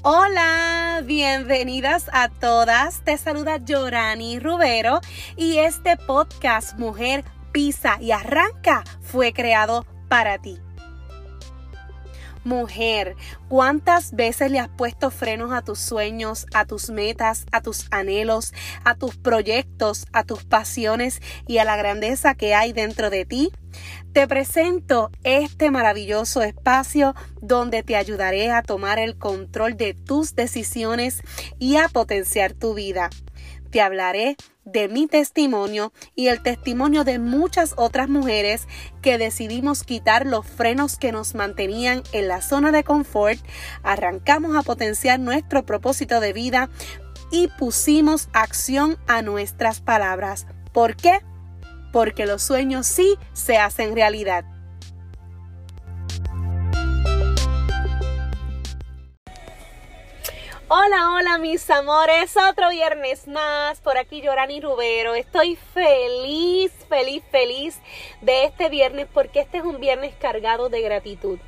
Hola, bienvenidas a todas. Te saluda Yorani Rubero y este podcast Mujer Pisa y Arranca fue creado para ti. Mujer, ¿cuántas veces le has puesto frenos a tus sueños, a tus metas, a tus anhelos, a tus proyectos, a tus pasiones y a la grandeza que hay dentro de ti? Te presento este maravilloso espacio donde te ayudaré a tomar el control de tus decisiones y a potenciar tu vida. Te hablaré de mi testimonio y el testimonio de muchas otras mujeres que decidimos quitar los frenos que nos mantenían en la zona de confort, arrancamos a potenciar nuestro propósito de vida y pusimos acción a nuestras palabras. ¿Por qué? Porque los sueños sí se hacen realidad. Hola, hola mis amores, otro viernes más, por aquí Yorani Rubero. Estoy feliz, feliz, feliz de este viernes porque este es un viernes cargado de gratitud.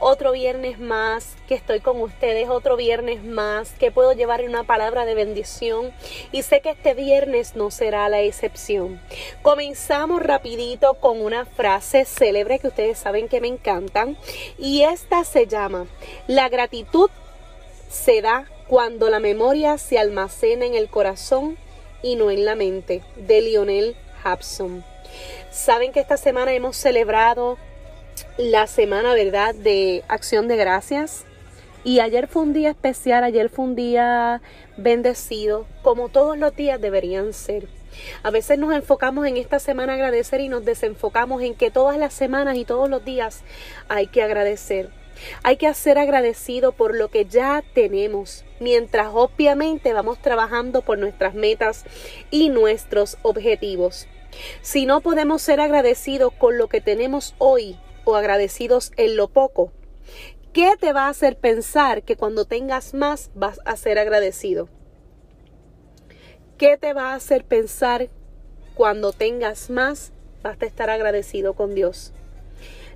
Otro viernes más que estoy con ustedes, otro viernes más que puedo llevar una palabra de bendición y sé que este viernes no será la excepción. Comenzamos rapidito con una frase célebre que ustedes saben que me encantan y esta se llama: la gratitud se da cuando la memoria se almacena en el corazón y no en la mente, de Lionel Hapson. Saben que esta semana hemos celebrado la semana, ¿verdad?, de Acción de Gracias. Y ayer fue un día especial, ayer fue un día bendecido, como todos los días deberían ser. A veces nos enfocamos en esta semana a agradecer y nos desenfocamos en que todas las semanas y todos los días hay que agradecer. Hay que ser agradecido por lo que ya tenemos, mientras obviamente vamos trabajando por nuestras metas y nuestros objetivos. Si no podemos ser agradecidos con lo que tenemos hoy o agradecidos en lo poco, ¿qué te va a hacer pensar que cuando tengas más vas a ser agradecido? ¿Qué te va a hacer pensar cuando tengas más vas a estar agradecido con Dios?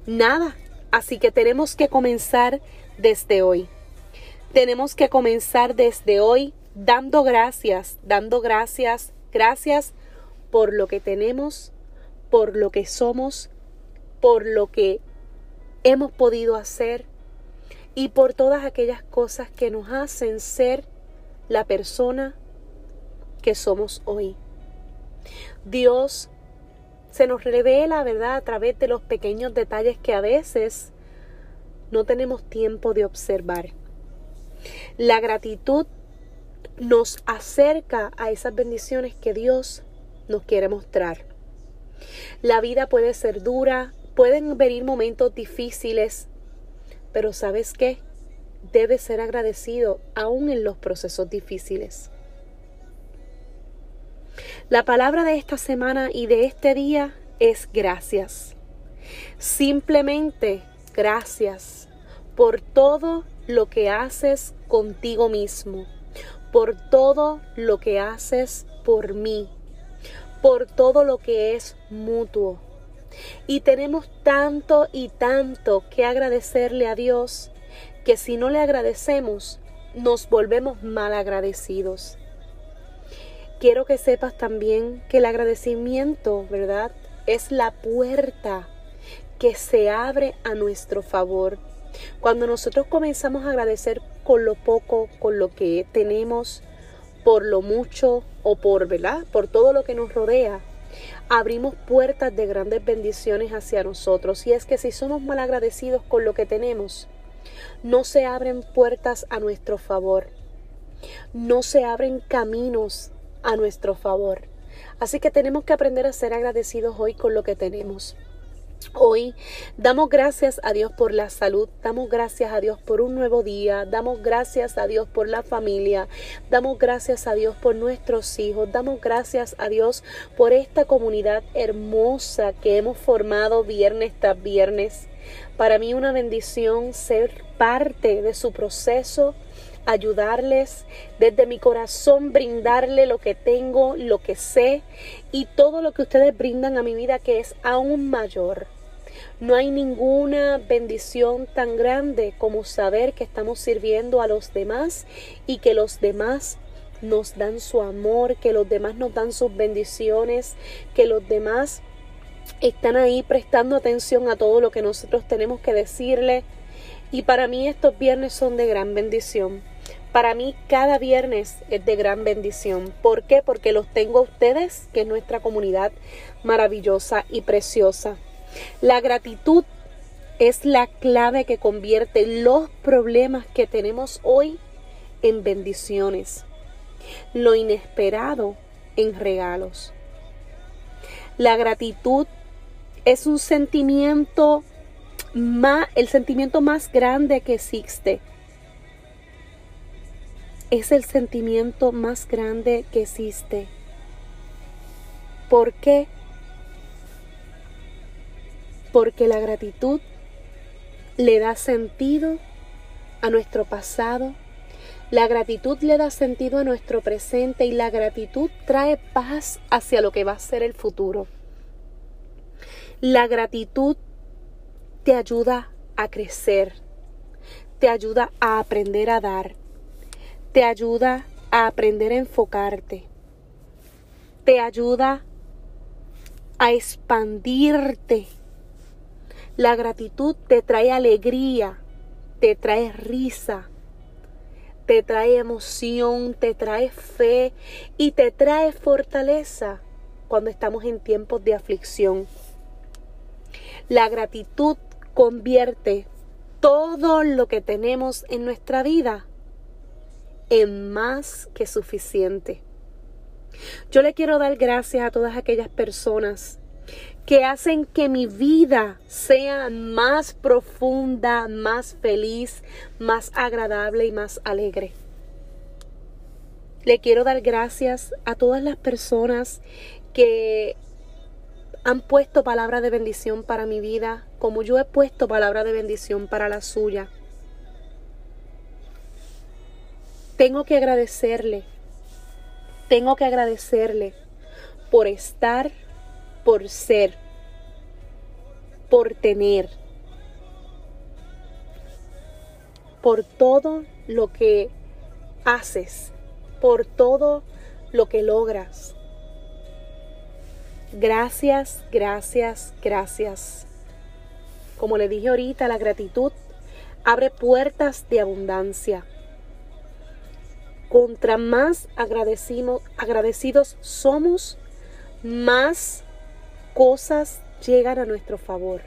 Nada. Así que tenemos que comenzar desde hoy. Tenemos que comenzar desde hoy dando gracias por lo que tenemos, por lo que somos, por lo que hemos podido hacer y por todas aquellas cosas que nos hacen ser la persona que somos hoy. Dios se nos revela, ¿verdad?, a través de los pequeños detalles que a veces no tenemos tiempo de observar. La gratitud nos acerca a esas bendiciones que Dios nos quiere mostrar. La vida puede ser dura, pueden venir momentos difíciles, pero ¿sabes qué? Debes ser agradecido aún en los procesos difíciles. La palabra de esta semana y de este día es gracias. Simplemente gracias por todo lo que haces contigo mismo, por todo lo que haces por mí, por todo lo que es mutuo. Y tenemos tanto y tanto que agradecerle a Dios que si no le agradecemos nos volvemos mal agradecidos. Quiero que sepas también que el agradecimiento, ¿verdad?, es la puerta que se abre a nuestro favor. Cuando nosotros comenzamos a agradecer con lo poco, con lo que tenemos, por lo mucho o por, ¿verdad?, por todo lo que nos rodea, abrimos puertas de grandes bendiciones hacia nosotros. Y es que si somos mal agradecidos con lo que tenemos, no se abren puertas a nuestro favor, no se abren caminos a nuestro favor. Así que tenemos que aprender a ser agradecidos hoy con lo que tenemos. Hoy damos gracias a Dios por la salud, damos gracias a Dios por un nuevo día, damos gracias a Dios por la familia, damos gracias a Dios por nuestros hijos, damos gracias a Dios por esta comunidad hermosa que hemos formado viernes tras viernes. Para mí una bendición ser parte de su proceso, ayudarles, desde mi corazón brindarle lo que tengo, lo que sé y todo lo que ustedes brindan a mi vida que es aún mayor. No hay ninguna bendición tan grande como saber que estamos sirviendo a los demás y que los demás nos dan su amor, que los demás nos dan sus bendiciones, que los demás están ahí prestando atención a todo lo que nosotros tenemos que decirle. Y para mí estos viernes son de gran bendición. Para mí cada viernes es de gran bendición. ¿Por qué? Porque los tengo a ustedes, que es nuestra comunidad maravillosa y preciosa. La gratitud es la clave que convierte los problemas que tenemos hoy en bendiciones, lo inesperado en regalos. La gratitud es un sentimiento más, el sentimiento más grande que existe. Es el sentimiento más grande que existe. ¿Por qué? Porque la gratitud le da sentido a nuestro pasado, la gratitud le da sentido a nuestro presente y la gratitud trae paz hacia lo que va a ser el futuro. La gratitud te ayuda a crecer, te ayuda a aprender a dar. Te ayuda a aprender a enfocarte. Te ayuda a expandirte. La gratitud te trae alegría, te trae risa, te trae emoción, te trae fe y te trae fortaleza cuando estamos en tiempos de aflicción. La gratitud convierte todo lo que tenemos en nuestra vida en más que suficiente. Yo le quiero dar gracias a todas aquellas personas que hacen que mi vida sea más profunda, más feliz, más agradable y más alegre. Le quiero dar gracias a todas las personas que han puesto palabra de bendición para mi vida, como yo he puesto palabra de bendición para la suya. Tengo que agradecerle por estar, por ser, por tener, por todo lo que haces, por todo lo que logras. Gracias, gracias, gracias. Como le dije ahorita, la gratitud abre puertas de abundancia. Contra más agradecidos somos, más cosas llegan a nuestro favor.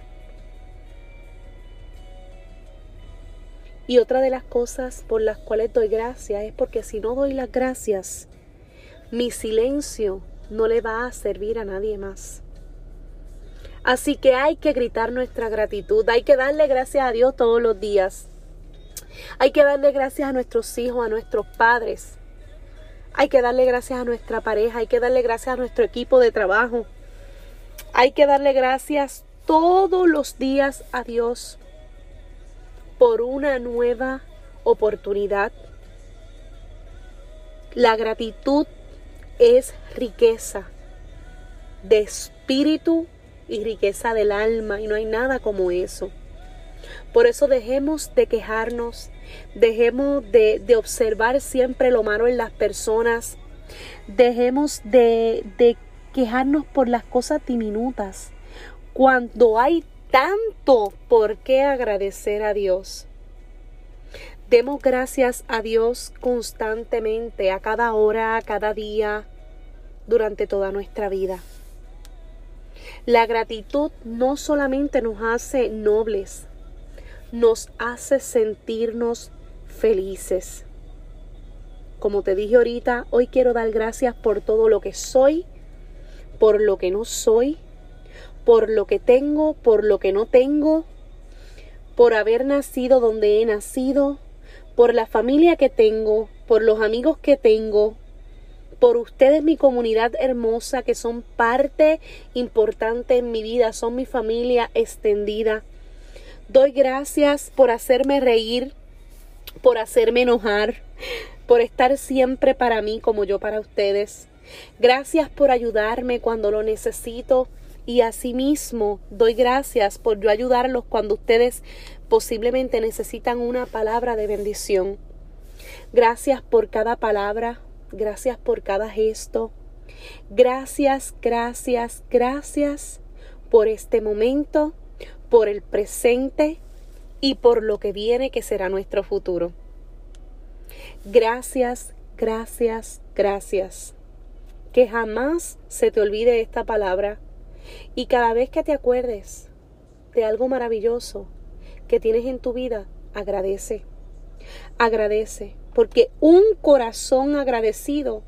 Y otra de las cosas por las cuales doy gracias es porque si no doy las gracias, mi silencio no le va a servir a nadie más. Así que hay que gritar nuestra gratitud, hay que darle gracias a Dios todos los días. Hay que darle gracias a nuestros hijos, a nuestros padres. Hay que darle gracias a nuestra pareja. Hay que darle gracias a nuestro equipo de trabajo. Hay que darle gracias todos los días a Dios por una nueva oportunidad. La gratitud es riqueza de espíritu y riqueza del alma, y no hay nada como eso. Por eso dejemos de quejarnos, dejemos de observar siempre lo malo en las personas, dejemos de quejarnos por las cosas diminutas, cuando hay tanto por qué agradecer a Dios. Demos gracias a Dios constantemente, a cada hora, a cada día, durante toda nuestra vida. La gratitud no solamente nos hace nobles, nos hace sentirnos felices. Como te dije ahorita, hoy quiero dar gracias por todo lo que soy, por lo que no soy, por lo que tengo, por lo que no tengo, por haber nacido donde he nacido, por la familia que tengo, por los amigos que tengo, por ustedes, mi comunidad hermosa, que son parte importante en mi vida, son mi familia extendida. Doy gracias por hacerme reír, por hacerme enojar, por estar siempre para mí como yo para ustedes. Gracias por ayudarme cuando lo necesito y asimismo doy gracias por yo ayudarlos cuando ustedes posiblemente necesitan una palabra de bendición. Gracias por cada palabra, gracias por cada gesto. Gracias, gracias, gracias por este momento, por el presente y por lo que viene que será nuestro futuro. Gracias, gracias, gracias. Que jamás se te olvide esta palabra y cada vez que te acuerdes de algo maravilloso que tienes en tu vida, agradece. Agradece, porque un corazón agradecido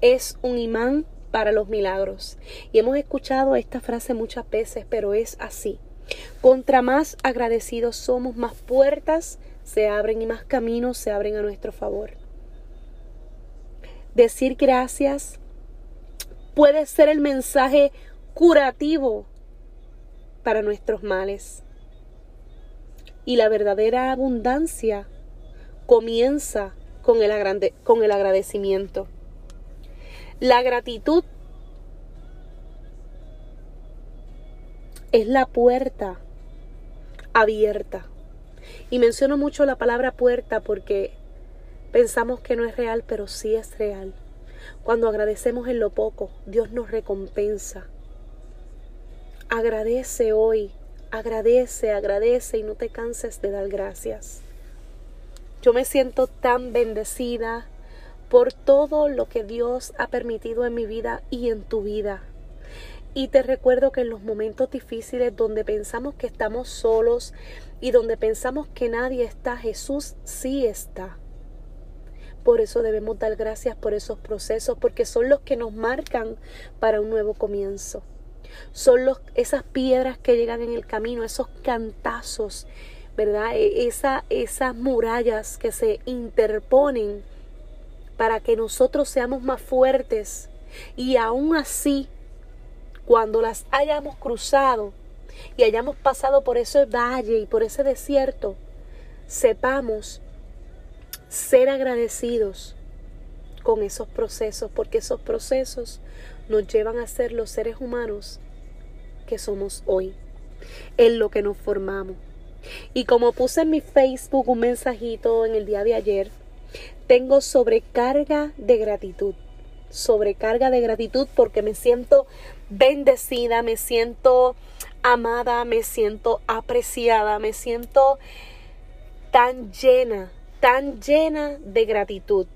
es un imán para los milagros. Y hemos escuchado esta frase muchas veces, pero es así. Contra más agradecidos somos, más puertas se abren y más caminos se abren a nuestro favor. Decir gracias puede ser el mensaje curativo para nuestros males. Y la verdadera abundancia comienza con el agradecimiento. La gratitud es la puerta abierta. Y menciono mucho la palabra puerta porque pensamos que no es real, pero sí es real. Cuando agradecemos en lo poco, Dios nos recompensa. Agradece hoy, agradece, agradece y no te canses de dar gracias. Yo me siento tan bendecida por todo lo que Dios ha permitido en mi vida y en tu vida. Y te recuerdo que en los momentos difíciles donde pensamos que estamos solos y donde pensamos que nadie está, Jesús sí está. Por eso debemos dar gracias por esos procesos, porque son los que nos marcan para un nuevo comienzo. Son esas piedras que llegan en el camino, esos cantazos, ¿verdad? Esas murallas que se interponen para que nosotros seamos más fuertes y aún así, cuando las hayamos cruzado y hayamos pasado por ese valle y por ese desierto, sepamos ser agradecidos con esos procesos, porque esos procesos nos llevan a ser los seres humanos que somos hoy, en lo que nos formamos. Y como puse en mi Facebook un mensajito en el día de ayer, tengo sobrecarga de gratitud porque me siento bendecida, me siento amada, me siento apreciada, me siento tan llena de gratitud.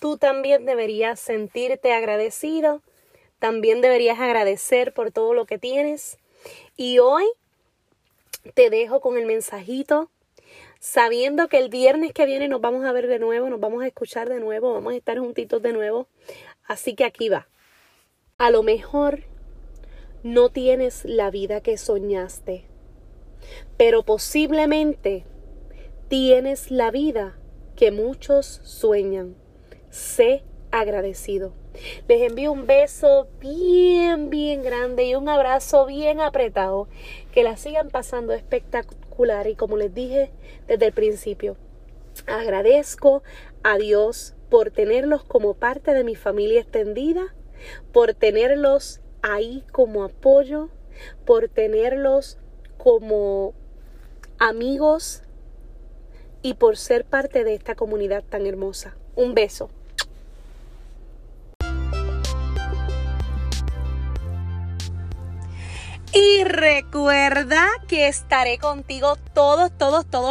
Tú también deberías sentirte agradecido, también deberías agradecer por todo lo que tienes. Y hoy te dejo con el mensajito, sabiendo que el viernes que viene nos vamos a ver de nuevo, nos vamos a escuchar de nuevo, vamos a estar juntitos de nuevo. Así que aquí va. A lo mejor no tienes la vida que soñaste, pero posiblemente tienes la vida que muchos sueñan. Sé agradecido. Les envío un beso bien, bien grande y un abrazo bien apretado. Que la sigan pasando espectacular. Y como les dije desde el principio, agradezco a Dios por tenerlos como parte de mi familia extendida, por tenerlos ahí como apoyo, por tenerlos como amigos y por ser parte de esta comunidad tan hermosa. Un beso. Y recuerda que estaré contigo todos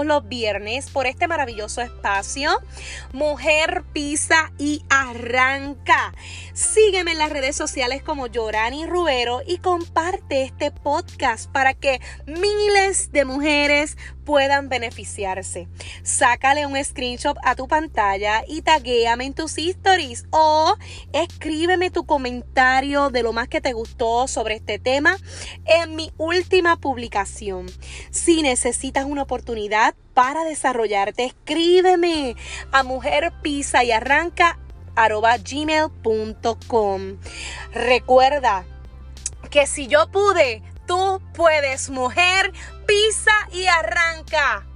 los viernes por este maravilloso espacio, Mujer Pisa y Arranca. Sígueme en las redes sociales como Yorani Rubero y comparte este podcast para que miles de mujeres puedan beneficiarse. Sácale un screenshot a tu pantalla y taguéame en tus stories o escríbeme tu comentario de lo más que te gustó sobre este tema en mi última publicación. Si necesitas una oportunidad para desarrollarte, escríbeme a mujerpisayarranca@gmail.com. Recuerda que si yo pude, tú puedes, mujer, pisa y arranca.